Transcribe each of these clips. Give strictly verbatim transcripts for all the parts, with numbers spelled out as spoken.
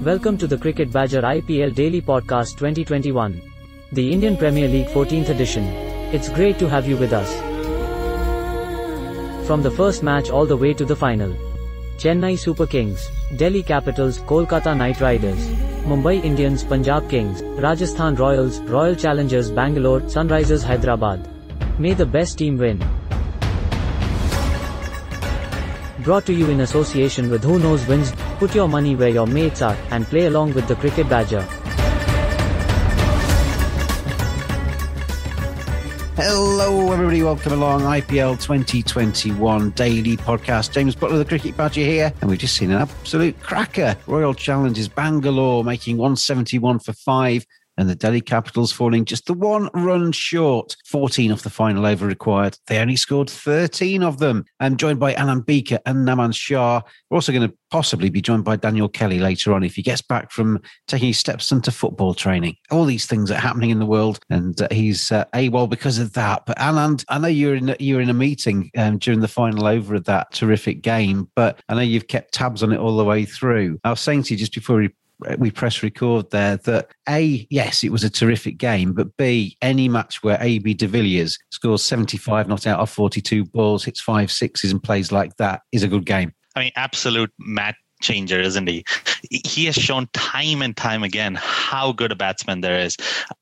Welcome to the Cricket Badger I P L Daily Podcast twenty twenty-one. The Indian Premier League fourteenth edition. It's great to have you with us. From the first match all the way to the final. Chennai Super Kings, Delhi Capitals, Kolkata Knight Riders, Mumbai Indians, Punjab Kings, Rajasthan Royals, Royal Challengers Bangalore, Sunrisers Hyderabad. May the best team win. Brought to you in association with Who Knows Wins. Put your money where your mates are, and play along with the Cricket Badger. Hello everybody, welcome along. I P L twenty twenty-one Daily Podcast. James Butler, the Cricket Badger here, and we've just seen an absolute cracker. Royal Challengers Bangalore making one seventy-one for five, and the Delhi Capitals falling just the one run short. fourteen off the final over required. They only scored thirteen of them. I'm joined by Alan Beaker and Naman Shah. We're also going to possibly be joined by Daniel Kelly later on if he gets back from taking his steps into football training. All these things are happening in the world, and uh, he's uh, AWOL because of that. But Alan, I know you're in you're in a meeting um, during the final over of that terrific game, but I know you've kept tabs on it all the way through. I was saying to you just before we we press record there that A, yes, it was a terrific game, but B, any match where A B de Villiers scores seventy-five not out of forty-two balls, hits five sixes and plays like that is a good game. I mean, absolute match changer, isn't he? He has shown time and time again how good a batsman there is.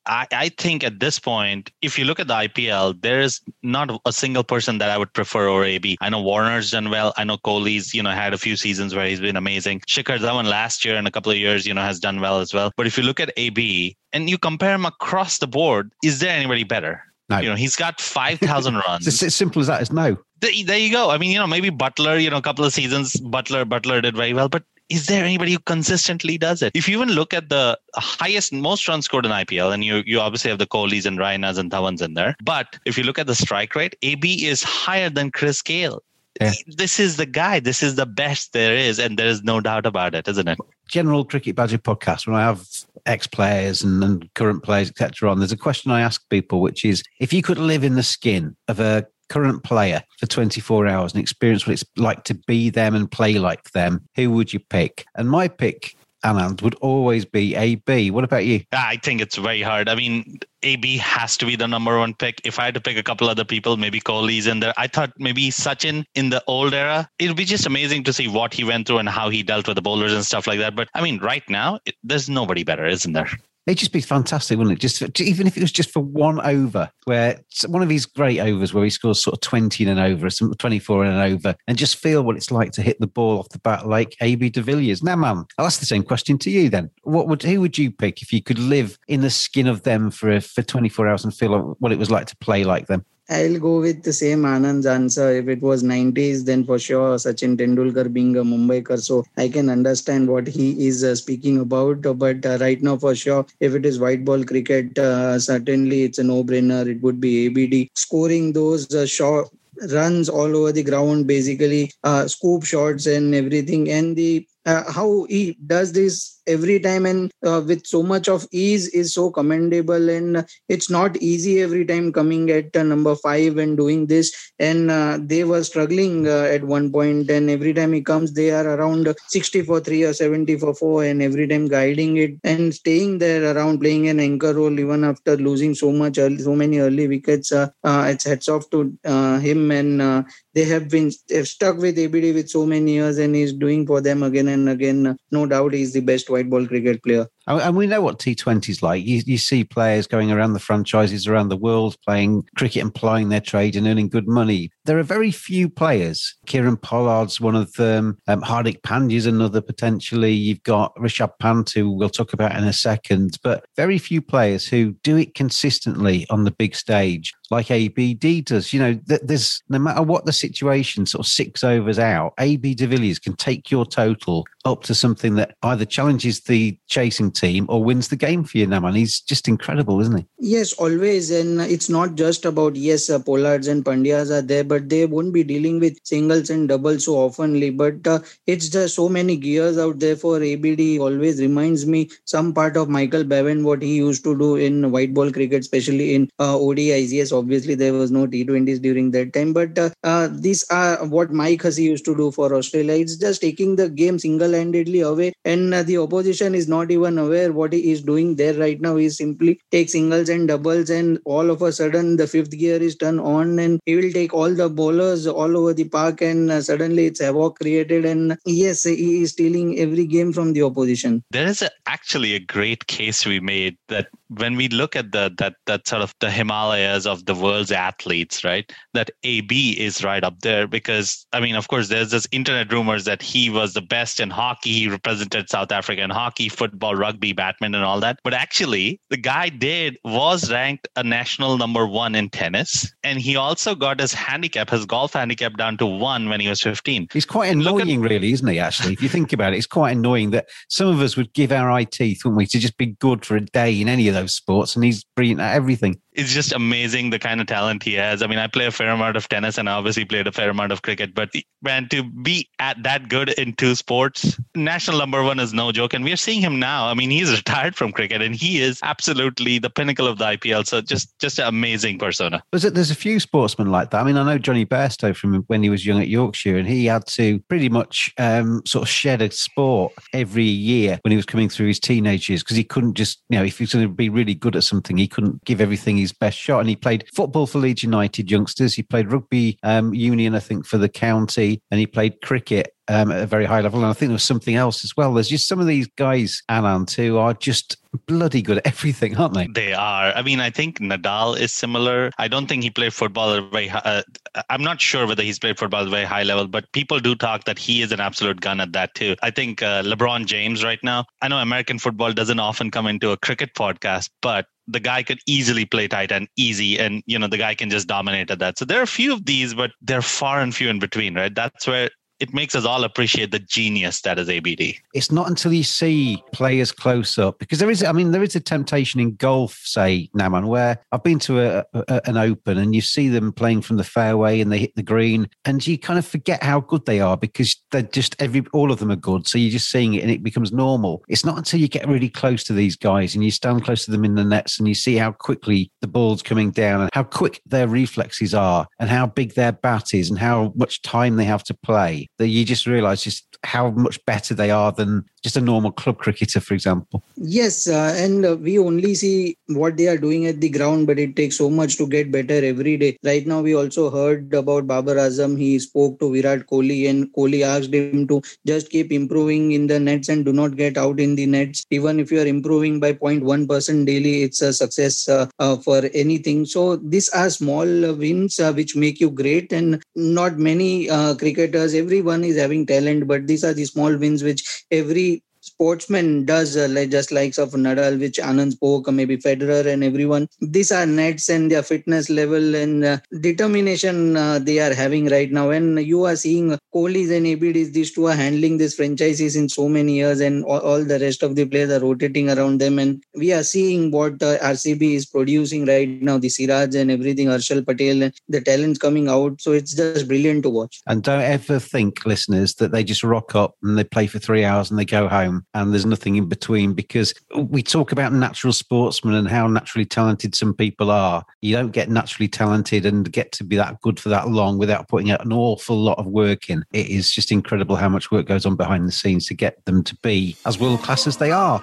I, I think at this point, if you look at the I P L, there is not a single person that I would prefer over A B. I know Warner's done well. I know Kohli's, you know, had a few seasons where he's been amazing. Shikhar Dhawan last year and a couple of years, you know, has done well as well. But if you look at A B and you compare him across the board, is there anybody better? No. You know, he's got five thousand runs. It's as simple as that. It's no. There you go. I mean, you know, maybe Butler, you know, a couple of seasons, Butler, Butler did very well. But is there anybody who consistently does it? If you even look at the highest, most runs scored in I P L, and you you obviously have the Kohlis and Rainas and Dhawans in there. But if you look at the strike rate, A B is higher than Chris Gayle. Yeah. This is the guy. This is the best there is. And there is no doubt about it, isn't it? General Cricket Badger podcast, when I have ex-players and, and current players, et cetera, on, there's a question I ask people, which is, if you could live in the skin of a current player for twenty-four hours and experience what it's like to be them and play like them, who would you pick? And my pick, Anand, would always be A B. What about you? I think it's very hard. I mean, A B has to be the number one pick. If I had to pick a couple other people, maybe Kohli's in there. I thought maybe Sachin in the old era. It would be just amazing to see what he went through and how he dealt with the bowlers and stuff like that. But I mean, right now, it, there's nobody better, isn't there? It'd just be fantastic, wouldn't it? Just for, even if it was just for one over, where one of these great overs where he scores sort of twenty in an over, some twenty-four in an over, and just feel what it's like to hit the ball off the bat like A B de Villiers. Now, man, I'll ask the same question to you then. What would who would you pick if you could live in the skin of them for for twenty-four hours and feel what it was like to play like them? I'll go with the same Anand's answer. If it was nineties, then for sure Sachin Tendulkar, being a Mumbaiker, so I can understand what he is uh, speaking about. But uh, right now, for sure, if it is white ball cricket, uh, certainly it's a no-brainer. It would be A B D. Scoring those uh, short runs all over the ground, basically, uh, scoop shots and everything, and the uh, how he does this every time and uh, with so much of ease is so commendable. And it's not easy every time coming at uh, number five and doing this. And uh, they were struggling uh, at one point, and every time he comes, they are around sixty for three or seventy for four, and every time guiding it and staying there around, playing an anchor role even after losing so much, early, so many early wickets. Uh, uh, it's hats off to uh, him, and uh, they have been have stuck with A B D with so many years, and he's doing for them again and again. No doubt he's the best white ball cricket player. And we know what T twenty is like. You, you see players going around the franchises around the world playing cricket and plying their trade and earning good money. There are very few players. Kieran Pollard's one of them. Um, Hardik Pandya's another potentially. You've got Rishabh Pant, who we'll talk about in a second. But very few players who do it consistently on the big stage like A B D does. You know, there's, no matter what the situation, sort of six overs out, A B de Villiers can take your total up to something that either challenges the chasing team or wins the game for you, Naman. He's just incredible, isn't he? Yes, always. And it's not just about, yes, uh, Pollards and Pandyas are there, but they won't be dealing with singles and doubles so oftenly. But uh, it's just so many gears out there for A B D. Always reminds me some part of Michael Bevan, what he used to do in white ball cricket, especially in uh, O D Is. Yes, obviously there was no T twenties during that time, but uh, uh, these are what Mike Hussey used to do for Australia. It's just taking the game single-handedly away, and uh, the opposition is not even aware what he is doing there right now. He simply takes singles and doubles, and all of a sudden the fifth gear is turned on and he will take all the bowlers all over the park, and uh, suddenly it's havoc created. And yes, he is stealing every game from the opposition. There is a, actually a great case we made that when we look at the that that sort of the Himalayas of the world's athletes, right, that A B is right up there. Because, I mean, of course, there's this internet rumors that he was the best in hockey. He represented South Africa in hockey, football, rugby, badminton, and all that. But actually, the guy did was ranked a national number one in tennis. And he also got his handicap, his golf handicap, down to one when he was fifteen. He's quite annoying, at, really, isn't he, actually? If you think about it, it's quite annoying that some of us would give our eye teeth, wouldn't we, to just be good for a day in any of those sports. And he's brilliant at everything. It's just amazing the kind of talent he has. I mean, I play a fair amount of tennis and I obviously played a fair amount of cricket, but man, to be at that good in two sports, national number one is no joke. And we are seeing him now. I mean, he's retired from cricket and he is absolutely the pinnacle of the I P L. So just, just an amazing persona. Was it, there's a few sportsmen like that. I mean, I know Johnny Bairstow from when he was young at Yorkshire, and he had to pretty much um, sort of shed a sport every year when he was coming through his teenage years, because he couldn't just, you know, if he was going to be really good at something, he couldn't give everything his best shot. And he played football for Leeds United youngsters. He played rugby um, union, I think, for the county, and he played cricket Um, at a very high level. And I think there was something else as well. There's just some of these guys, Alan, who are just bloody good at everything, aren't they? They are. I mean, I think Nadal is similar. I don't think he played football at a very high, uh, I'm not sure whether he's played football at a very high level, but people do talk that he is an absolute gun at that too. I think uh, LeBron James right now, I know American football doesn't often come into a cricket podcast, but the guy could easily play tight and easy, and, you know, the guy can just dominate at that. So there are a few of these, but they're far and few in between, right? That's where it makes us all appreciate the genius that is A B D. It's not until you see players close up, because there is, I mean, there is a temptation in golf, say, Naman, where I've been to a, a, an open and you see them playing from the fairway and they hit the green and you kind of forget how good they are, because they're just, every, all of them are good. So you're just seeing it and it becomes normal. It's not until you get really close to these guys and you stand close to them in the nets and you see how quickly the ball's coming down and how quick their reflexes are and how big their bat is and how much time they have to play, that you just realise just how much better they are than just a normal club cricketer, for example. Yes, uh, and uh, we only see what they are doing at the ground, but it takes so much to get better every day. Right now, we also heard about Babar Azam. He spoke to Virat Kohli and Kohli asked him to just keep improving in the nets and do not get out in the nets. Even if you are improving by zero point one percent daily, it's a success uh, uh, for anything. So these are small wins uh, which make you great, and not many uh, cricketers, every Everyone is having talent, but these are the small wins which every sportsman does, uh, like just likes of Nadal, which Anand spoke, or maybe Federer and everyone. These are nets and their fitness level and uh, determination uh, they are having right now. And you are seeing Kohli's and A B D's, these two are handling these franchises in so many years, and all, all the rest of the players are rotating around them. And we are seeing what uh, R C B is producing right now, the Siraj and everything, Harshal Patel, and the talents coming out. So it's just brilliant to watch. And don't ever think, listeners, that they just rock up and they play for three hours and they go home and there's nothing in between, because we talk about natural sportsmen and how naturally talented some people are. You don't get naturally talented and get to be that good for that long without putting out an awful lot of work in. It is just incredible how much work goes on behind the scenes to get them to be as world-class as they are.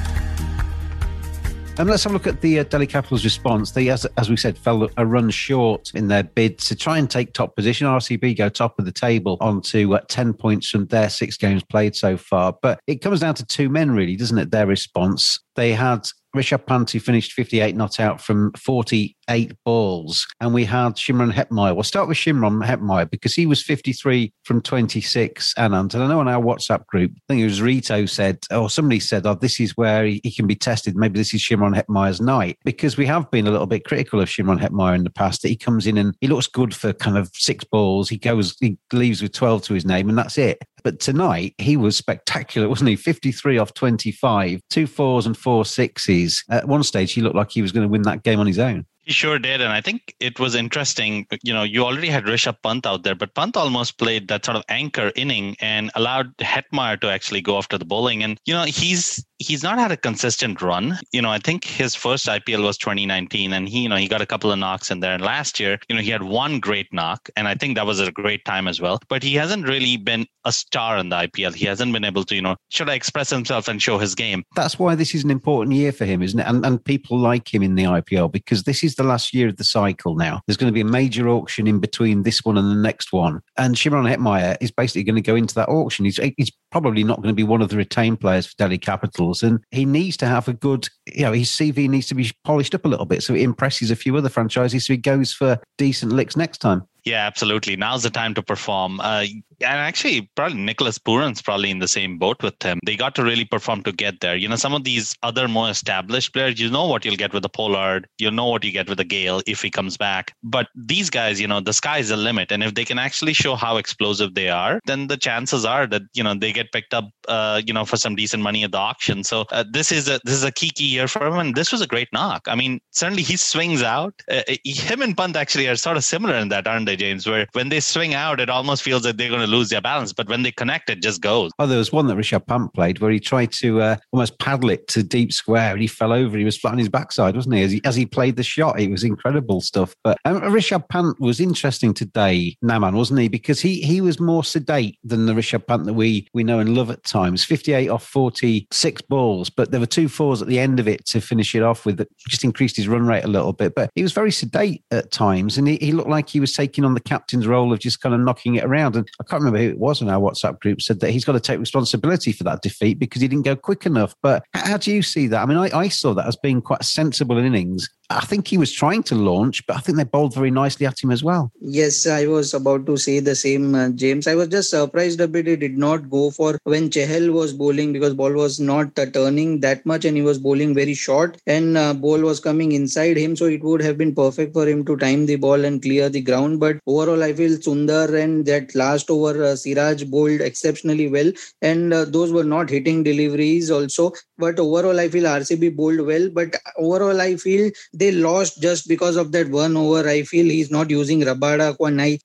And let's have a look at the uh, Delhi Capitals' response. They, as, as we said, fell a run short in their bid to try and take top position. R C B go top of the table onto uh, ten points from their six games played so far. But it comes down to two men, really, doesn't it, their response? They had Rishabh Pant, who finished fifty-eight not out from forty-eight balls. And we had Shimron Hetmyer. We'll start with Shimron Hetmyer because he was fifty-three from twenty-six, Anand. And I know on our WhatsApp group, I think it was Rito said, or somebody said, oh, this is where he, he can be tested. Maybe this is Shimron Hetmyer's night, because we have been a little bit critical of Shimron Hetmyer in the past, that he comes in and he looks good for kind of six balls. He goes, he leaves with twelve to his name and that's it. But tonight, he was spectacular, wasn't he? fifty-three off twenty-five, two fours and four sixes. At one stage, he looked like he was going to win that game on his own. He sure did. And I think it was interesting. You know, you already had Rishabh Pant out there, but Pant almost played that sort of anchor inning and allowed Hetmyer to actually go after the bowling. And, you know, he's he's not had a consistent run. You know, I think his first I P L was twenty nineteen, and he, you know, he got a couple of knocks in there. And last year, you know, he had one great knock, and I think that was a great time as well. But he hasn't really been a star in the I P L. He hasn't been able to, you know, should I express himself and show his game. That's why this is an important year for him, isn't it? And, and people like him in the I P L, because this is the last year of the cycle now. There's going to be a major auction in between this one and the next one. And Shimron Hetmyer is basically going to go into that auction. He's, he's probably not going to be one of the retained players for Delhi Capitals. And he needs to have a good, you know, his C V needs to be polished up a little bit so he impresses a few other franchises so he goes for decent licks next time. Yeah, absolutely. Now's the time to perform. Uh, and actually, probably Nicholas Puran's probably in the same boat with him. They got to really perform to get there. You know, some of these other more established players, you know what you'll get with the Pollard. You'll know what you get with the Gale if he comes back. But these guys, you know, the sky's the limit. And if they can actually show how explosive they are, then the chances are that, you know, they get picked up, uh, you know, for some decent money at the auction. So uh, this is a this is a key, key year for him. And this was a great knock. I mean, certainly he swings out. Uh, him and Pant actually are sort of similar in that, aren't they, James, where when they swing out, it almost feels like they're going to lose their balance. But when they connect, it just goes. Oh, there was one that Rishabh Pant played where he tried to uh, almost paddle it to deep square and he fell over. He was flat on his backside, wasn't he? As he, as he played the shot, it was incredible stuff. But um, Rishabh Pant was interesting today, Naman, wasn't he? Because he he was more sedate than the Rishabh Pant that we, we know and love at times. fifty-eight off forty-six balls, but there were two fours at the end of it to finish it off with that just increased his run rate a little bit. But he was very sedate at times and he, he looked like he was taking on the captain's role of just kind of knocking it around. And I can't remember who it was in our WhatsApp group said that he's got to take responsibility for that defeat because he didn't go quick enough. But how do you see that? I mean, I, I saw that as being quite a sensible innings. I think he was trying to launch, but I think they bowled very nicely at him as well. Yes, I was about to say the same, uh, James. I was just surprised a bit he did not go for when Chahal was bowling because ball was not uh, turning that much and he was bowling very short and uh, ball was coming inside him. So it would have been perfect for him to time the ball and clear the ground. But overall, I feel Sundar and that last over uh, Siraj bowled exceptionally well. And uh, those were not hitting deliveries also. But overall, I feel R C B bowled well. But overall, I feel they lost just because of that one over. I feel he's not using Rabada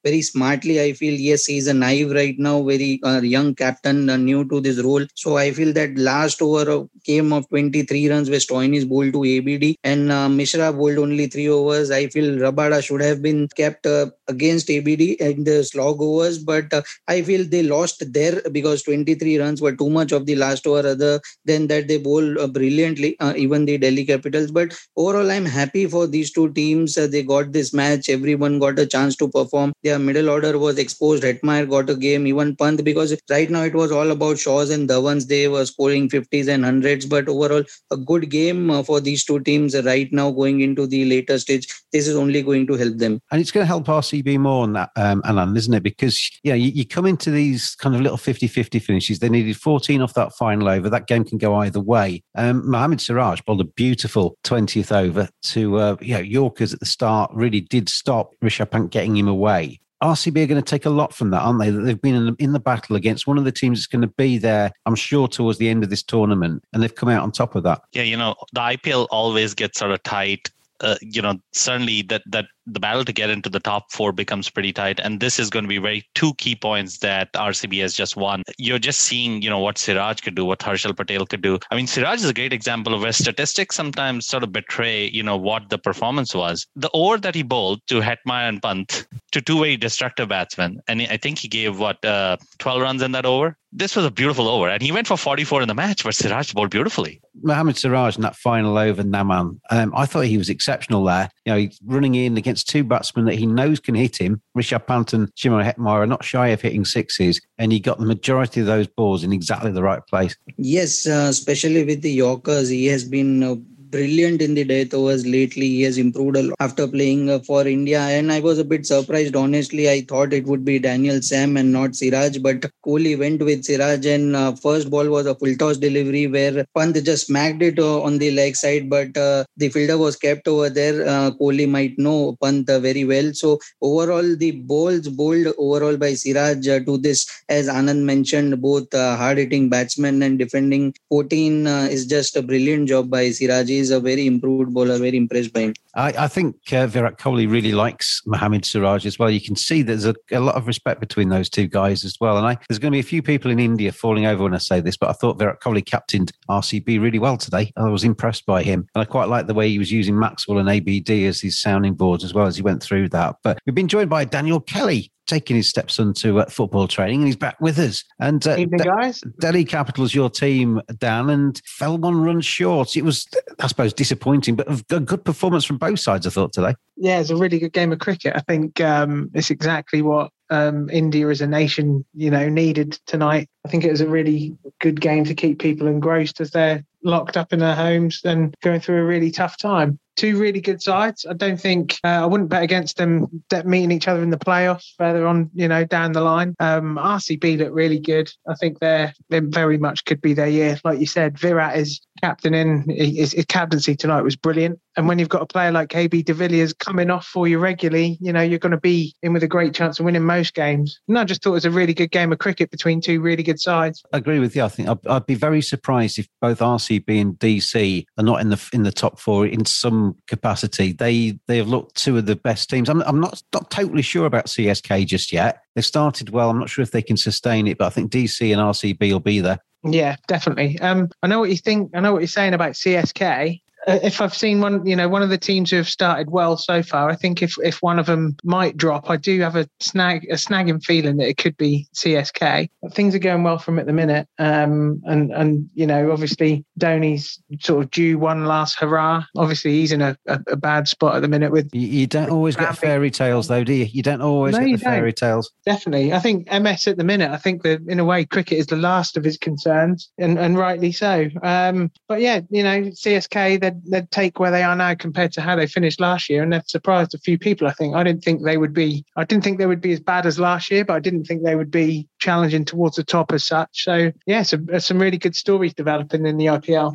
very smartly. I feel, yes, he's a naive right now, very uh, young captain, uh, new to this role. So I feel that last over uh, came of twenty-three runs where Stoinis bowled to A B D and uh, Mishra bowled only three overs. I feel Rabada should have been kept uh, against A B D in the slog overs, but uh, I feel they lost there because twenty-three runs were too much of the last over. Other than that, they bowled uh, brilliantly, uh, even the Delhi Capitals. But overall, I'm happy for these two teams. Uh, they got this match. Everyone got a chance to perform. Their middle order was exposed. Hetmyer got a game, even Pant, because right now it was all about Shaws and Dhawans. They were scoring fifties and hundreds. But overall, a good game uh, for these two teams uh, right now going into the later stage. This is only going to help them. And it's going to help R C B more on that, um, Alan, isn't it? Because you know, you, you come into these kind of little fifty-fifty finishes. They needed fourteen off that final over. That game can go either way. Um, Mohammed Siraj bowled a beautiful twentieth over to uh, you know, Yorkers at the start, really did stop Rishabh Pant getting him away. R C B are going to take a lot from that, aren't they? That they've been in the, in the battle against one of the teams that's going to be there, I'm sure, towards the end of this tournament. And they've come out on top of that. Yeah, you know, the I P L always gets sort of tight. Uh, you know, certainly that that the battle to get into the top four becomes pretty tight. And this is going to be very two key points that R C B has just won. You're just seeing, you know, what Siraj could do, what Harshal Patel could do. I mean, Siraj is a great example of where statistics sometimes sort of betray, you know, what the performance was. The over that he bowled to Hetmyer and Pant, to two very destructive batsmen. And I think he gave, what, uh, twelve runs in that over? This was a beautiful over. And he went for forty-four in the match, but Siraj bowled beautifully. Mohammed Siraj in that final over, Naman, um, I thought he was exceptional there. You know, he's running in against two batsmen that he knows can hit him. Rishabh Pant and Shimron Hetmyer are not shy of hitting sixes, and he got the majority of those balls in exactly the right place. Yes, uh, especially with the Yorkers, he has been uh, brilliant in the death overs lately. He has improved a lot after playing uh, for India, and I was a bit surprised, honestly. I thought it would be Daniel Sam and not Siraj, but Kohli went with Siraj, and uh, first ball was a full toss delivery where Pant just smacked it uh, on the leg side, but uh, the fielder was kept over there. Uh, Kohli might know Pant uh, very well. So overall, the balls bowled overall by Siraj uh, to this, as Anand mentioned, both uh, hard-hitting batsmen and defending fourteen uh, is just a brilliant job by Siraj. Is a very improved bowler, very impressed by him. I, I think uh, Virat Kohli really likes Mohammed Siraj as well. You can see there's a, a lot of respect between those two guys as well. And I, there's going to be a few people in India falling over when I say this, but I thought Virat Kohli captained R C B really well today. I was impressed by him. And I quite like the way he was using Maxwell and A B D as his sounding boards as well as he went through that. But we've been joined by Daniel Kelly, taking his stepson to uh, football training, and he's back with us. And uh, evening, guys. De- Delhi Capitals, your team, Dan, and fell one run short. It was, I suppose, disappointing, but a good performance from both sides, I thought, today. Yeah, it's a really good game of cricket. I think um, it's exactly what um, India as a nation, you know, needed tonight. I think it was a really good game to keep people engrossed as they're locked up in their homes and going through a really tough time. Two really good sides. I don't think uh, I wouldn't bet against them meeting each other in the playoffs further on, you know, down the line. Um, R C B look really good. I think they're, they very much could be their year. Like you said, Virat is captaining. His, his captaincy tonight was brilliant. And when you've got a player like A B de Villiers coming off for you regularly, you know, you're going to be in with a great chance of winning most games. And I just thought it was a really good game of cricket between two really good sides. I agree with you. I think I'd, I'd be very surprised if both R C B and D C are not in the in the top four in some capacity. They they have looked two of the best teams. I'm, I'm not, not totally sure about C S K just yet. They've started well. I'm not sure if they can sustain it, but I think D C and R C B will be there. Yeah, definitely. Um, I know what you think. I know what you're saying about C S K. If I've seen one, you know, one of the teams who have started well so far, I think if, if one of them might drop, I do have a snag, a snagging feeling that it could be C S K. But things are going well for them at the minute. Um, and, and, you know, obviously Dhoni's sort of due one last hurrah. Obviously he's in a, a, a bad spot at the minute with... You, you don't always get fairy tales though, do you? You don't always no, get the fairy tales. Definitely. I think M S at the minute, I think that in a way cricket is the last of his concerns, and, and rightly so. Um, but yeah, you know, C S K, they're they'd take where they are now compared to how they finished last year, and they've surprised a few people. I think I didn't think they would be I didn't think they would be as bad as last year, but I didn't think they would be challenging towards the top as such. So yeah, some, some really good stories developing in the I P L.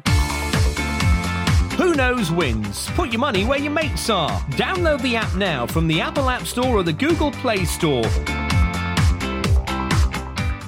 Who Knows Wins. Put your money where your mates are. Download the app now from the Apple App Store or the Google Play Store.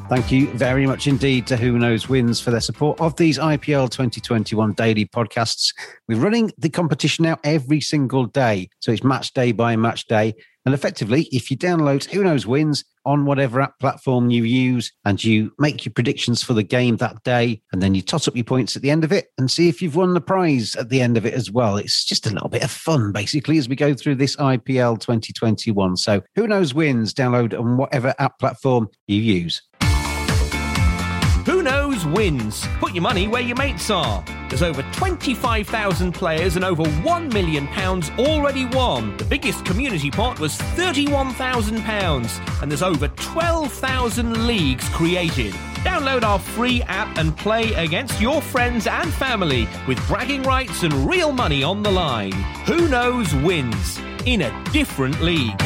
Thank you very much indeed to Who Knows Wins for their support of these I P L twenty twenty-one daily podcasts. We're running the competition now every single day, so it's match day by match day. And effectively, if you download Who Knows Wins on whatever app platform you use and you make your predictions for the game that day, and then you tot up your points at the end of it and see if you've won the prize at the end of it as well. It's just a little bit of fun, basically, as we go through this I P L twenty twenty-one. So Who Knows Wins, download on whatever app platform you use. Who Knows Wins? Put your money where your mates are. There's over twenty-five thousand players and over one million pounds already won. The biggest community pot was thirty-one thousand pounds and there's over twelve thousand leagues created. Download our free app and play against your friends and family with bragging rights and real money on the line. Who Knows Wins? In a different league.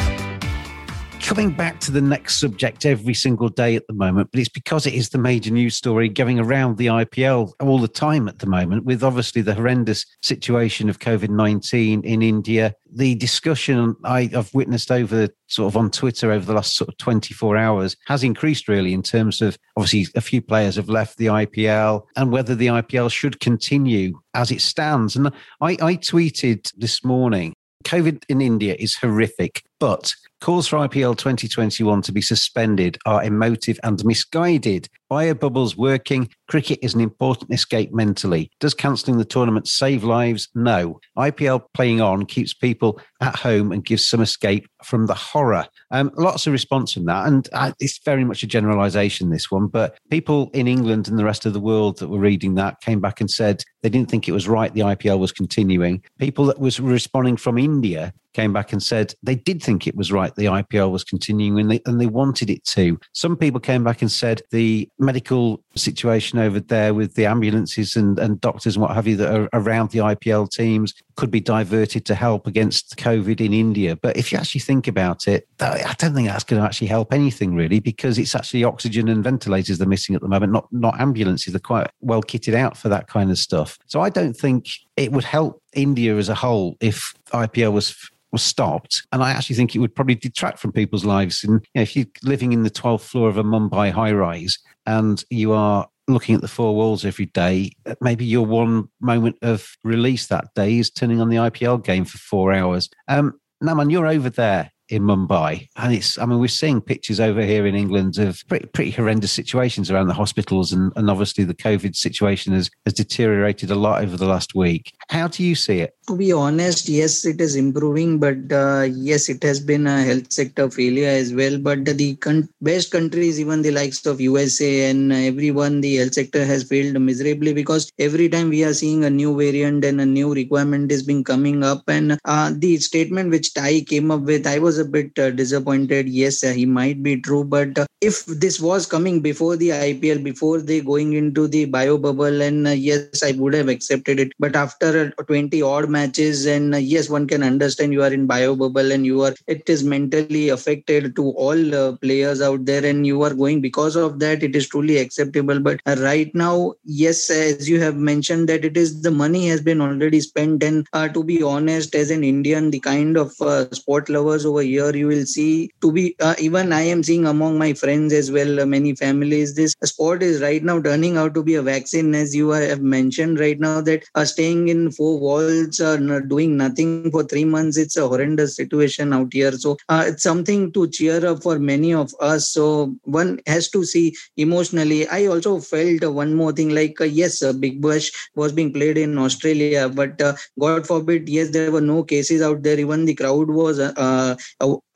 Coming back to the next subject every single day at the moment, but it's because it is the major news story going around the I P L all the time at the moment, with obviously the horrendous situation of COVID nineteen in India. The discussion I've witnessed over sort of on Twitter over the last sort of twenty-four hours has increased really in terms of obviously a few players have left the I P L and whether the I P L should continue as it stands. And I, I tweeted this morning, COVID in India is horrific, but calls for I P L twenty twenty-one to be suspended are emotive and misguided. Why are bubbles working? Cricket is an important escape mentally. Does cancelling the tournament save lives? No. I P L playing on keeps people at home and gives some escape from the horror. Um, lots of response from that. And uh, it's very much a generalisation, this one. But people in England and the rest of the world that were reading that came back and said they didn't think it was right the I P L was continuing. People that was responding from India came back and said they did think it was right the I P L was continuing and they, and they wanted it to. Some people came back and said the medical situation over there with the ambulances and, and doctors and what have you that are around the I P L teams could be diverted to help against COVID in India. But if you actually think about it, that, I don't think that's going to actually help anything really, because it's actually oxygen and ventilators they're missing at the moment, not, not ambulances. They're quite well kitted out for that kind of stuff. So I don't think it would help India as a whole if I P L was... was stopped. And I actually think it would probably detract from people's lives. And you know, if you're living in the twelfth floor of a Mumbai high-rise and you are looking at the four walls every day, maybe your one moment of release that day is turning on the I P L game for four hours. Um, Naman, you're over there in Mumbai. And it's, I mean, we're seeing pictures over here in England of pretty, pretty horrendous situations around the hospitals. And, and obviously the COVID situation has, has deteriorated a lot over the last week. How do you see it? To be honest, yes, it is improving, but uh, yes, it has been a health sector failure as well. But the con- best countries, even the likes of U S A and everyone, the health sector has failed miserably, because every time we are seeing a new variant and a new requirement is being coming up. And uh, the statement which Ty came up with, I was a bit uh, disappointed. Yes, uh, he might be true, but uh, if this was coming before the I P L, before they going into the bio bubble, and uh, yes, I would have accepted it. But after uh, twenty odd matches, and uh, yes, one can understand you are in bio bubble and you are, it is mentally affected to all uh, players out there, and you are going because of that. It is truly acceptable. But uh, right now, yes, as you have mentioned that it is the money has been already spent, and uh, to be honest, as an Indian, the kind of uh, sport lovers over here you will see to be uh, even I am seeing among my friends as well, uh, many families, this sport is right now turning out to be a vaccine, as you have mentioned right now, that uh, staying in four walls or uh, doing nothing for three months, it's a horrendous situation out here. So uh, it's something to cheer up for many of us. So one has to see emotionally. I also felt uh, one more thing, like uh, yes uh, Big Bash was being played in Australia, but uh, God forbid, yes, there were no cases out there, even the crowd was uh, uh,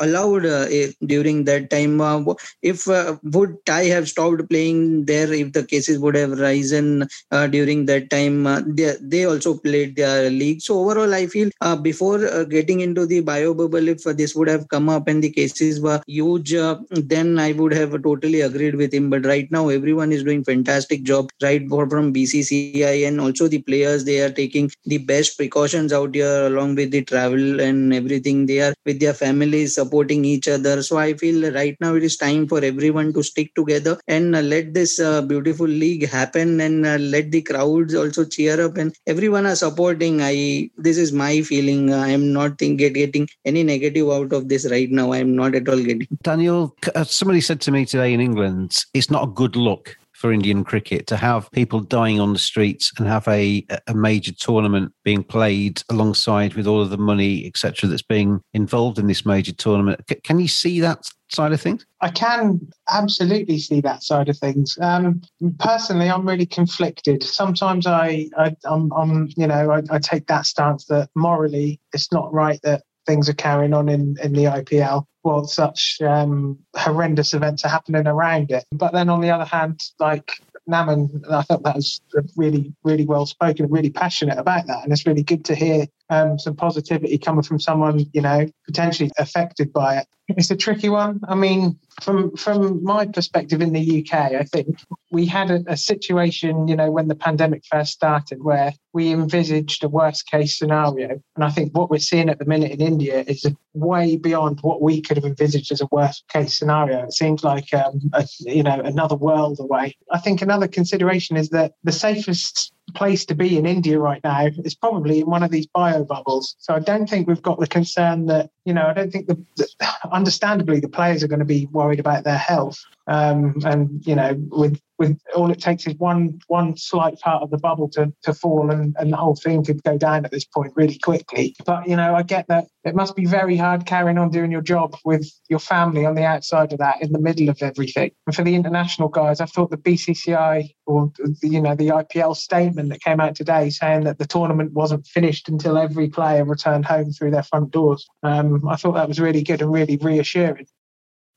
allowed uh, during that time. Uh, if uh, would Thai have stopped playing there if the cases would have risen uh, during that time? Uh, they, they also played their league. So overall, I feel uh, before uh, getting into the bio bubble, if uh, this would have come up and the cases were huge, uh, then I would have totally agreed with him. But right now, everyone is doing fantastic job, right from B C C I and also the players. They are taking the best precautions out here, along with the travel and everything. They are with their family. family is supporting each other. So I feel right now it is time for everyone to stick together and let this uh, beautiful league happen, and uh, let the crowds also cheer up, and everyone are supporting. I this is my feeling. I am not think, get, getting any negative out of this right now. I am not at all getting. Daniel, somebody said to me today in England, it's not a good look for Indian cricket to have people dying on the streets and have a, a major tournament being played alongside with all of the money, et cetera, that's being involved in this major tournament. C- can you see that side of things? I can absolutely see that side of things. Um, personally, I'm really conflicted. Sometimes I, I I'm, I'm, you know, I, I take that stance that morally it's not right that things are carrying on in, in the I P L while such um, horrendous events are happening around it. But then on the other hand, like Naman, I thought that was really, really well spoken and really passionate about that. And it's really good to hear um, some positivity coming from someone, you know, potentially affected by it. It's a tricky one. I mean, from from my perspective in the U K, I think we had a, a situation, you know, when the pandemic first started where we envisaged a worst case scenario. And I think what we're seeing at the minute in India is way beyond what we could have envisaged as a worst case scenario. It seems like, um, a, you know, another world away. I think another consideration is that the safest place to be in India right now is probably in one of these bio bubbles. So I don't think we've got the concern that, you know, I don't think the, the understandably the players are going to be worried about their health. Um, and, you know, with, with all it takes is one one slight part of the bubble to, to fall and, and the whole thing could go down at this point really quickly. But, you know, I get that it must be very hard carrying on doing your job with your family on the outside of that in the middle of everything. And for the international guys, I thought the B C C I or, you know, the I P L statement that came out today saying that the tournament wasn't finished until every player returned home through their front doors. Um, I thought that was really good and really reassuring.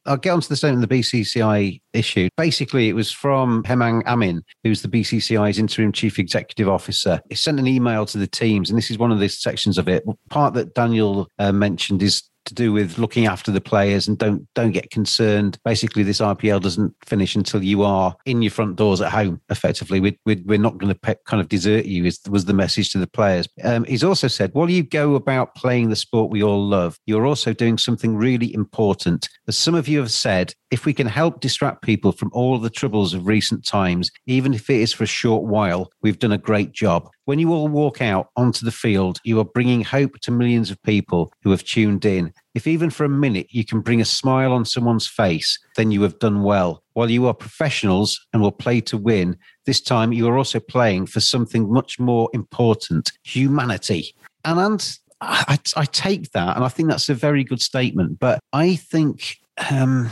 I'll get onto the statement the B C C I issued. Basically, it was from Hemang Amin, who's the B C C I's interim chief executive officer. He sent an email to the teams, and this is one of the sections of it. Part that Daniel uh, mentioned is to do with looking after the players and don't don't get concerned. Basically, this I P L doesn't finish until you are in your front doors at home, effectively. We're, we're not going to pe- kind of desert you, is, was the message to the players. Um, he's also said, while you go about playing the sport we all love, you're also doing something really important. As some of you have said, if we can help distract people from all the troubles of recent times, even if it is for a short while, we've done a great job. When you all walk out onto the field, you are bringing hope to millions of people who have tuned in. If even for a minute you can bring a smile on someone's face, then you have done well. While you are professionals and will play to win, this time you are also playing for something much more important, humanity. And, and I, I take that, and I think that's a very good statement. But I think, um,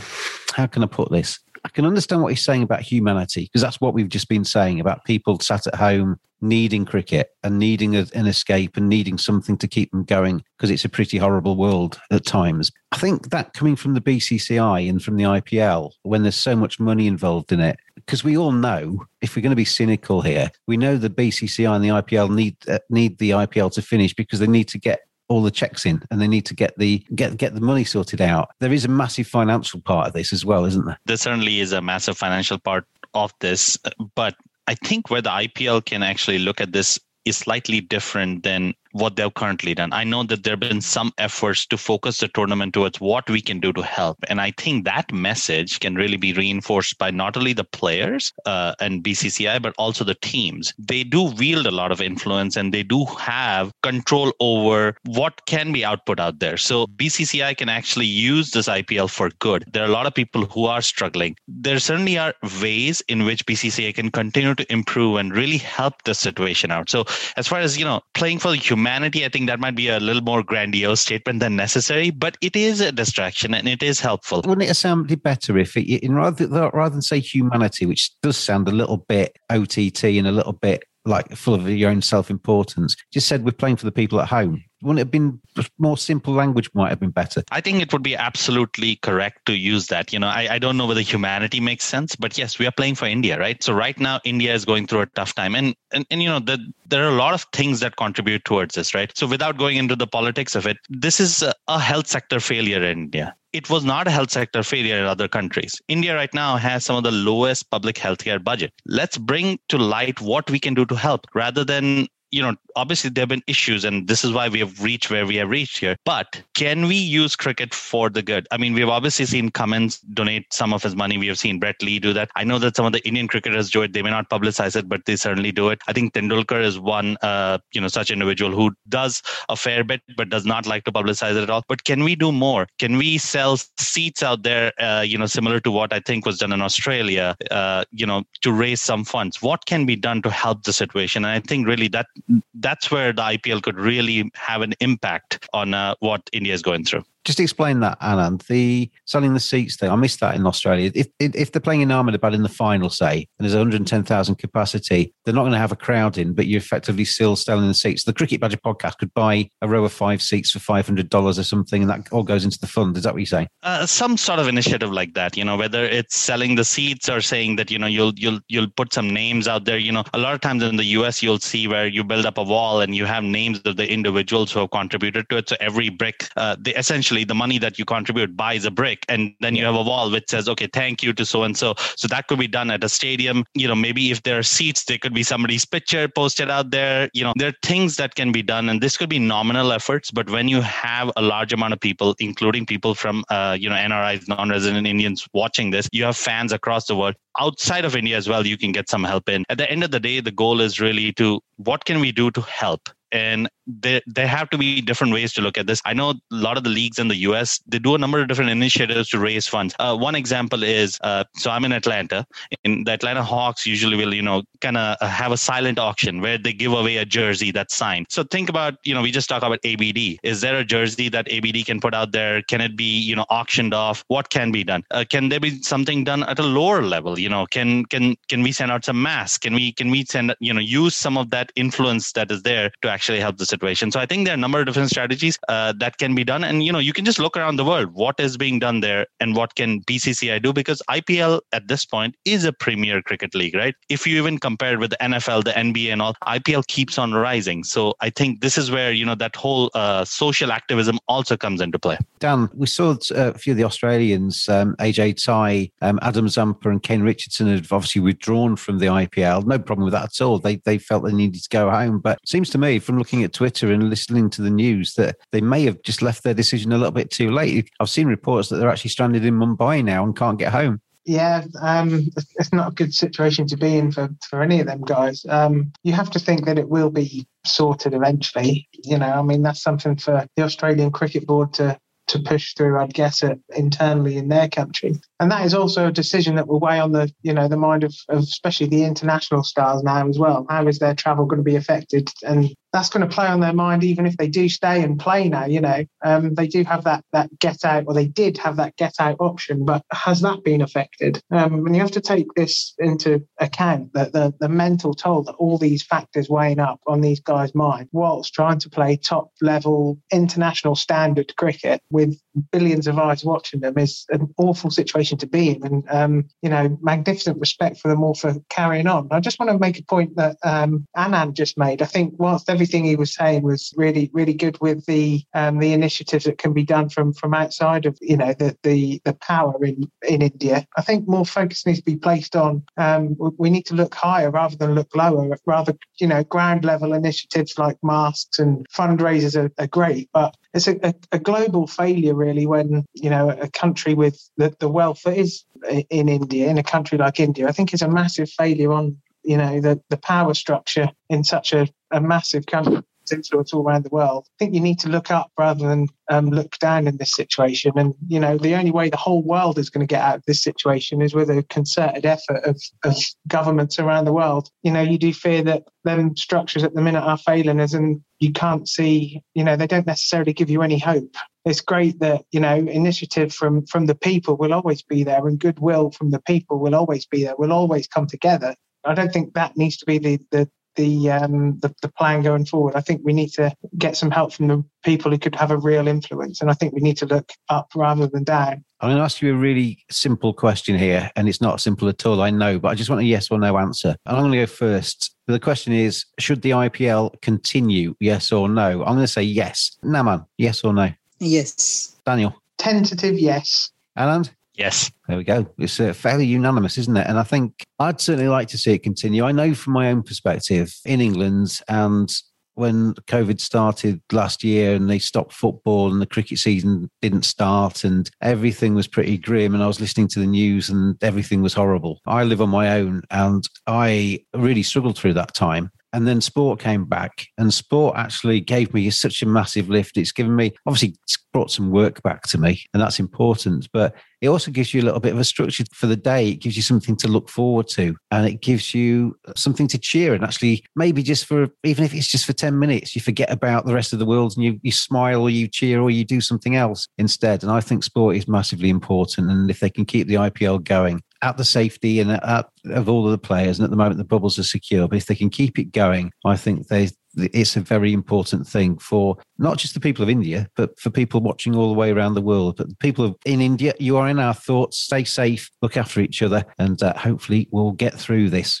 how can I put this? I can understand what he's saying about humanity, because that's what we've just been saying about people sat at home needing cricket and needing a, an escape and needing something to keep them going, because it's a pretty horrible world at times. I think that coming from the B C C I and from the I P L, when there's so much money involved in it, because we all know, if we're going to be cynical here, we know the B C C I and the I P L need uh, need the I P L to finish because they need to get all the checks in and they need to get the get get the money sorted out. There is a massive financial part of this as well, isn't there? There certainly is a massive financial part of this, but I think where the I P L can actually look at this is slightly different than what they've currently done. I know that there have been some efforts to focus the tournament towards what we can do to help. And I think that message can really be reinforced by not only the players uh, and B C C I, but also the teams. They do wield a lot of influence and they do have control over what can be output out there. So B C C I can actually use this I P L for good. There are a lot of people who are struggling. There certainly are ways in which B C C I can continue to improve and really help the situation out. So as far as, you know, playing for the human Humanity, I think that might be a little more grandiose statement than necessary, but it is a distraction and it is helpful. Wouldn't it sound better if, it, in rather, rather than say humanity, which does sound a little bit O T T and a little bit like full of your own self-importance, just said we're playing for the people at home? Wouldn't it have been more simple language? Might have been better. I think it would be absolutely correct to use that. You know, I, I don't know whether humanity makes sense, but yes, we are playing for India, right? So right now, India is going through a tough time. And, and, and you know, the, there are a lot of things that contribute towards this, right? So without going into the politics of it, this is a, a health sector failure in India. It was not a health sector failure in other countries. India right now has some of the lowest public healthcare budget. Let's bring to light what we can do to help rather than you know, obviously there have been issues, and this is why we have reached where we have reached here. But can we use cricket for the good? I mean, we have obviously seen Cummins donate some of his money. We have seen Brett Lee do that. I know that some of the Indian cricketers do it. They may not publicize it, but they certainly do it. I think Tendulkar is one, uh, you know, such individual who does a fair bit, but does not like to publicize it at all. But can we do more? Can we sell seats out there, uh, you know, similar to what I think was done in Australia, uh, you know, to raise some funds? What can be done to help the situation? And I think really that that's where the I P L could really have an impact on uh, what India is going through. Just explain that, Alan. The selling the seats thing, I missed that in Australia. If if they're playing in Ahmedabad in the final, say, and there's one hundred ten thousand capacity, they're not going to have a crowd in, but you're effectively still selling the seats. The Cricket Badger podcast could buy a row of five seats for five hundred dollars or something, and that all goes into the fund. Is that what you're saying? Uh, some sort of initiative like that, you know, whether it's selling the seats or saying that, you know, you'll you'll you'll put some names out there. You know, a lot of times in the U S, you'll see where you build up a wall and you have names of the individuals who have contributed to it. So every brick, uh, they essentially the money that you contribute buys a brick, and then you have a wall which says, okay, thank you to so and so. So that could be done at a stadium. You know, maybe if there are seats, there could be somebody's picture posted out there. You know, there are things that can be done, and this could be nominal efforts. But when you have a large amount of people, including people from uh, you know, N R Is, non-resident Indians watching this, you have fans across the world. Outside of India as well, you can get some help in. At the end of the day, the goal is really to, what can we do to help? And there, there have to be different ways to look at this. I know a lot of the leagues in the U S, they do a number of different initiatives to raise funds. Uh, one example is, uh, so I'm in Atlanta. In the Atlanta Hawks usually will, you know, kind of have a silent auction where they give away a jersey that's signed. So think about, you know, we just talked about A B D. Is there a jersey that A B D can put out there? Can it be, you know, auctioned off? What can be done? Uh, can there be something done at a lower level? You know, can can can we send out some masks? Can we, can we send, you know, use some of that influence that is there to actually actually help the situation. So I think there are a number of different strategies uh, that can be done. And, you know, you can just look around the world, what is being done there and what can B C C I do? Because I P L at this point is a premier cricket league, right? If you even compare it with the N F L, the N B A and all, I P L keeps on rising. So I think this is where, you know, that whole uh, social activism also comes into play. Dan, we saw a few of the Australians, um, A J Tai, um, Adam Zampa and Kane Richardson have obviously withdrawn from the I P L. No problem with that at all. They, they felt they needed to go home. But it seems to me, from looking at Twitter and listening to the news, that they may have just left their decision a little bit too late. I've seen reports that they're actually stranded in Mumbai now and can't get home. Yeah, um, it's not a good situation to be in for, for any of them guys. Um, you have to think that it will be sorted eventually. You know, I mean, that's something for the Australian Cricket Board to to push through, I'd guess, it internally in their country. And that is also a decision that will weigh on the, you know, the mind of, of especially the international stars now as well. How is their travel going to be affected? And that's going to play on their mind even if they do stay and play now, you know. Um, they do have that that get out, or they did have that get out option, but has that been affected? Um, and you have to take this into account, that the, the mental toll that all these factors weighing up on these guys' mind whilst trying to play top level international standard cricket with billions of eyes watching them is an awful situation to be in. And, um, you know, magnificent respect for them all for carrying on. I just want to make a point that um, Anand just made. I think whilst every Everything he was saying was really, really good with the um, the initiatives that can be done from from outside of, you know, the the, the power in, in India. I think more focus needs to be placed on. Um, we need to look higher rather than look lower. Rather, you know, ground level initiatives like masks and fundraisers are, are great, but it's a, a, a global failure really when, you know, a country with the, the wealth that is in India, in a country like India, I think is a massive failure on, you know, the, the power structure in such a, a massive country, its influence all around the world. I think you need to look up rather than um, look down in this situation. And, you know, the only way the whole world is going to get out of this situation is with a concerted effort of, of governments around the world. You know, you do fear that them structures at the minute are failing us, and you can't see, you know, they don't necessarily give you any hope. It's great that, you know, initiative from, from the people will always be there, and goodwill from the people will always be there. We'll always come together. I don't think that needs to be the the the, um, the the plan going forward. I think we need to get some help from the people who could have a real influence, and I think we need to look up rather than down. I'm going to ask you a really simple question here, and it's not simple at all, I know, but I just want a yes or no answer. And I'm going to go first. The question is, should the I P L continue, yes or no? I'm going to say yes. Naman, yes or no? Yes. Daniel? Tentative yes. Anand? Yes. There we go. It's uh, fairly unanimous, isn't it? And I think I'd certainly like to see it continue. I know from my own perspective in England, and when COVID started last year and they stopped football and the cricket season didn't start and everything was pretty grim, and I was listening to the news and everything was horrible. I live on my own and I really struggled through that time. And then sport came back, and sport actually gave me such a massive lift. It's given me, obviously, it's brought some work back to me, and that's important. But it also gives you a little bit of a structure for the day. It gives you something to look forward to, and it gives you something to cheer. And actually, maybe just for, even if it's just for ten minutes, you forget about the rest of the world and you, you smile or you cheer or you do something else instead. And I think sport is massively important. And if they can keep the I P L going, at the safety and at, of all of the players. And at the moment, the bubbles are secure. But if they can keep it going, I think they, it's a very important thing for not just the people of India, but for people watching all the way around the world. But the people of, in India, you are in our thoughts. Stay safe, look after each other, and uh, hopefully we'll get through this.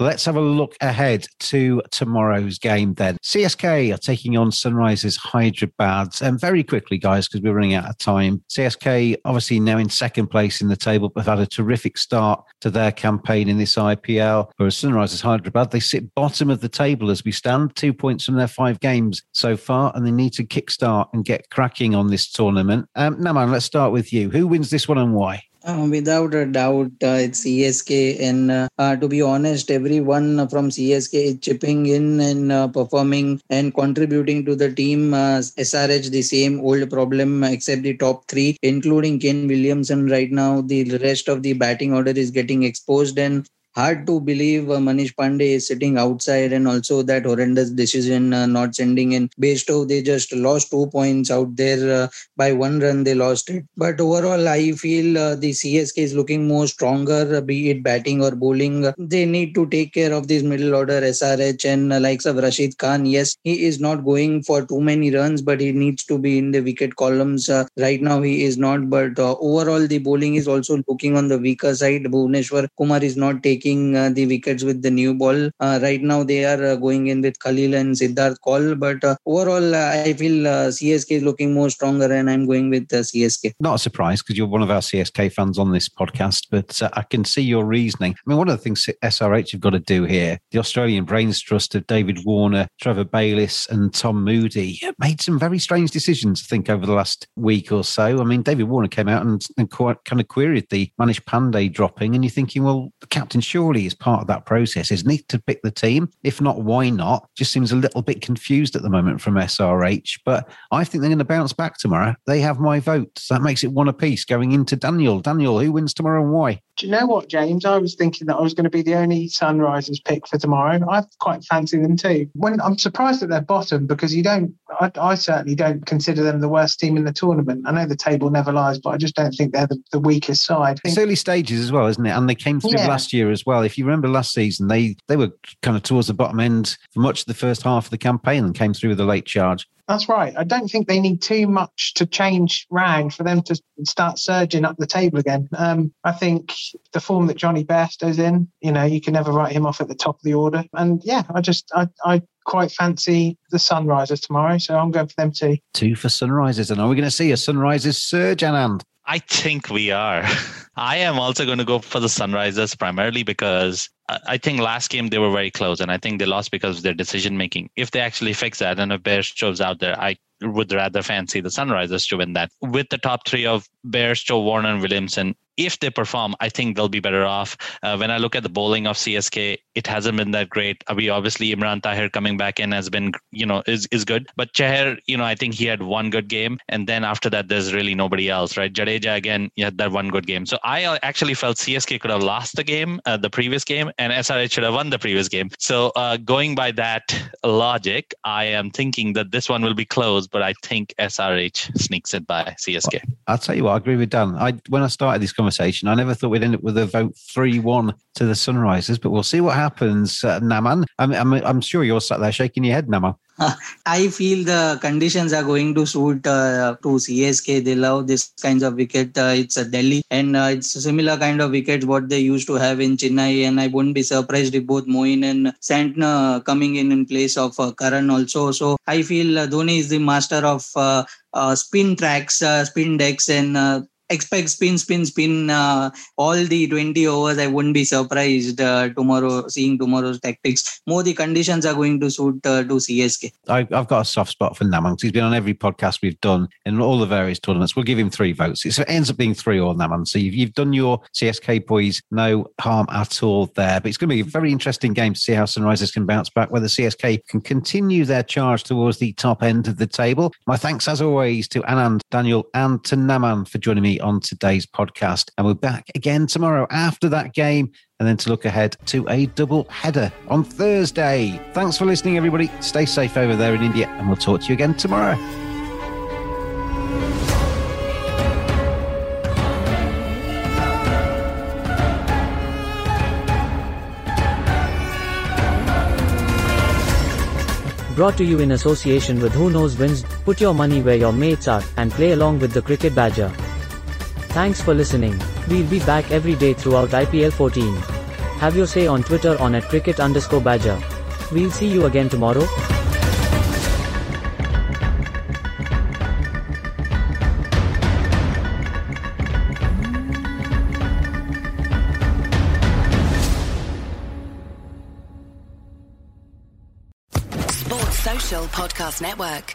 Let's have a look ahead to tomorrow's game then. C S K are taking on Sunrisers Hyderabad. And very quickly, guys, because we're running out of time. C S K obviously now in second place in the table, but have had a terrific start to their campaign in this I P L. Whereas Sunrisers Hyderabad, they sit bottom of the table as we stand, two points from their five games so far, and they need to kickstart and get cracking on this tournament. Um, Naman, let's start with you. Who wins this one and why? Uh, without a doubt, uh, it's C S K, and uh, uh, to be honest, everyone from C S K is chipping in and uh, performing and contributing to the team. Uh, S R H, the same old problem, except the top three, including Kane Williamson right now. The rest of the batting order is getting exposed, and hard to believe uh, Manish Pandey is sitting outside, and also that horrendous decision uh, not sending in Bairstow. They just lost two points out there. Uh, by one run, they lost it. But overall, I feel uh, the C S K is looking more stronger, be it batting or bowling. They need to take care of this middle order, S R H and uh, likes of Rashid Khan. Yes, he is not going for too many runs, but he needs to be in the wicket columns. Uh, right now, he is not. But uh, overall, the bowling is also looking on the weaker side. Bhuvneshwar Kumar is not taking Taking, uh, the wickets with the new ball. Uh, right now they are uh, going in with Khalil and Siddharth Kaul, but uh, overall uh, I feel uh, C S K is looking more stronger, and I'm going with uh, C S K. Not a surprise, because you're one of our C S K fans on this podcast, but uh, I can see your reasoning. I mean, one of the things S R H have got to do here, the Australian Brains Trust of David Warner, Trevor Bayliss and Tom Moody made some very strange decisions, I think, over the last week or so. I mean, David Warner came out and, and quite, kind of queried the Manish Pandey dropping, and you're thinking, well, the captain surely is part of that process, isn't it, to pick the team? If not, why not? Just seems a little bit confused at the moment from S R H, but I think they're going to bounce back tomorrow. They have my vote. So that makes it one apiece going into Daniel. Daniel, who wins tomorrow and why? Do you know what, James? I was thinking that I was going to be the only Sunrisers pick for tomorrow. I quite fancy them too. When I'm surprised that they're bottom, because you don't, I, I certainly don't consider them the worst team in the tournament. I know the table never lies, but I just don't think they're the, the weakest side. It's early stages as well, isn't it? And they came through yeah. last year as well. If you remember last season, they, they were kind of towards the bottom end for much of the first half of the campaign and came through with a late charge. That's right. I don't think they need too much to change round for them to start surging up the table again. Um, I think the form that Johnny Bairstow's in, you know, you can never write him off at the top of the order. And yeah, I just, I, I quite fancy the Sunrisers tomorrow. So I'm going for them too. Two for Sunrisers. And are we going to see a Sunrisers surge, Anand? I think we are. I am also going to go for the Sunrisers, primarily because I think last game they were very close, and I think they lost because of their decision-making. If they actually fix that, and if Bairstow's out there, I would rather fancy the Sunrisers to win that. With the top three of Bairstow, Warner and Williamson, if they perform, I think they'll be better off. Uh, when I look at the bowling of C S K, it hasn't been that great. We obviously, Imran Tahir coming back in has been, you know, is, is good. But Chahir, you know, I think he had one good game. And then after that, there's really nobody else, right? Jadeja, again, he had that one good game. So I actually felt C S K could have lost the game, uh, the previous game, and S R H should have won the previous game. So uh, going by that logic, I am thinking that this one will be close, but I think S R H sneaks it by C S K. I'll tell you what, I agree with Dan. I, when I started this conversation, I never thought we'd end up with a vote three one to the Sunrisers, but we'll see what happens, uh, Naman. I'm, I'm, I'm sure you're sat there shaking your head, Naman. I feel the conditions are going to suit uh, to C S K. They love this kinds of wicket. Uh, it's a Delhi, and uh, it's a similar kind of wicket what they used to have in Chennai. And I wouldn't be surprised if both Moeen and Santner coming in in place of uh, Karan also. So I feel uh, Dhoni is the master of uh, uh, spin tracks, uh, spin decks, and uh, expect spin, spin, spin. Uh, all the twenty overs, I wouldn't be surprised uh, tomorrow, seeing tomorrow's tactics. More the conditions are going to suit uh, to C S K. I, I've got a soft spot for Naman because he's been on every podcast we've done in all the various tournaments. We'll give him three votes. It's, it ends up being three all Naman. So you've, you've done your C S K boys, no harm at all there. But it's going to be a very interesting game to see how Sunrisers can bounce back, whether C S K can continue their charge towards the top end of the table. My thanks, as always, to Anand, Daniel and to Naman for joining me on today's podcast. And we're back again tomorrow after that game and then to look ahead to a double header on Thursday. Thanks for listening, everybody. Stay safe over there in India and we'll talk to you again tomorrow. Brought to you in association with Who Knows Wins. Put your money where your mates are and play along with the Cricket Badger. Thanks for listening. We'll be back every day throughout I P L fourteen. Have your say on Twitter on at cricket underscore badger. We'll see you again tomorrow. Podcast Network.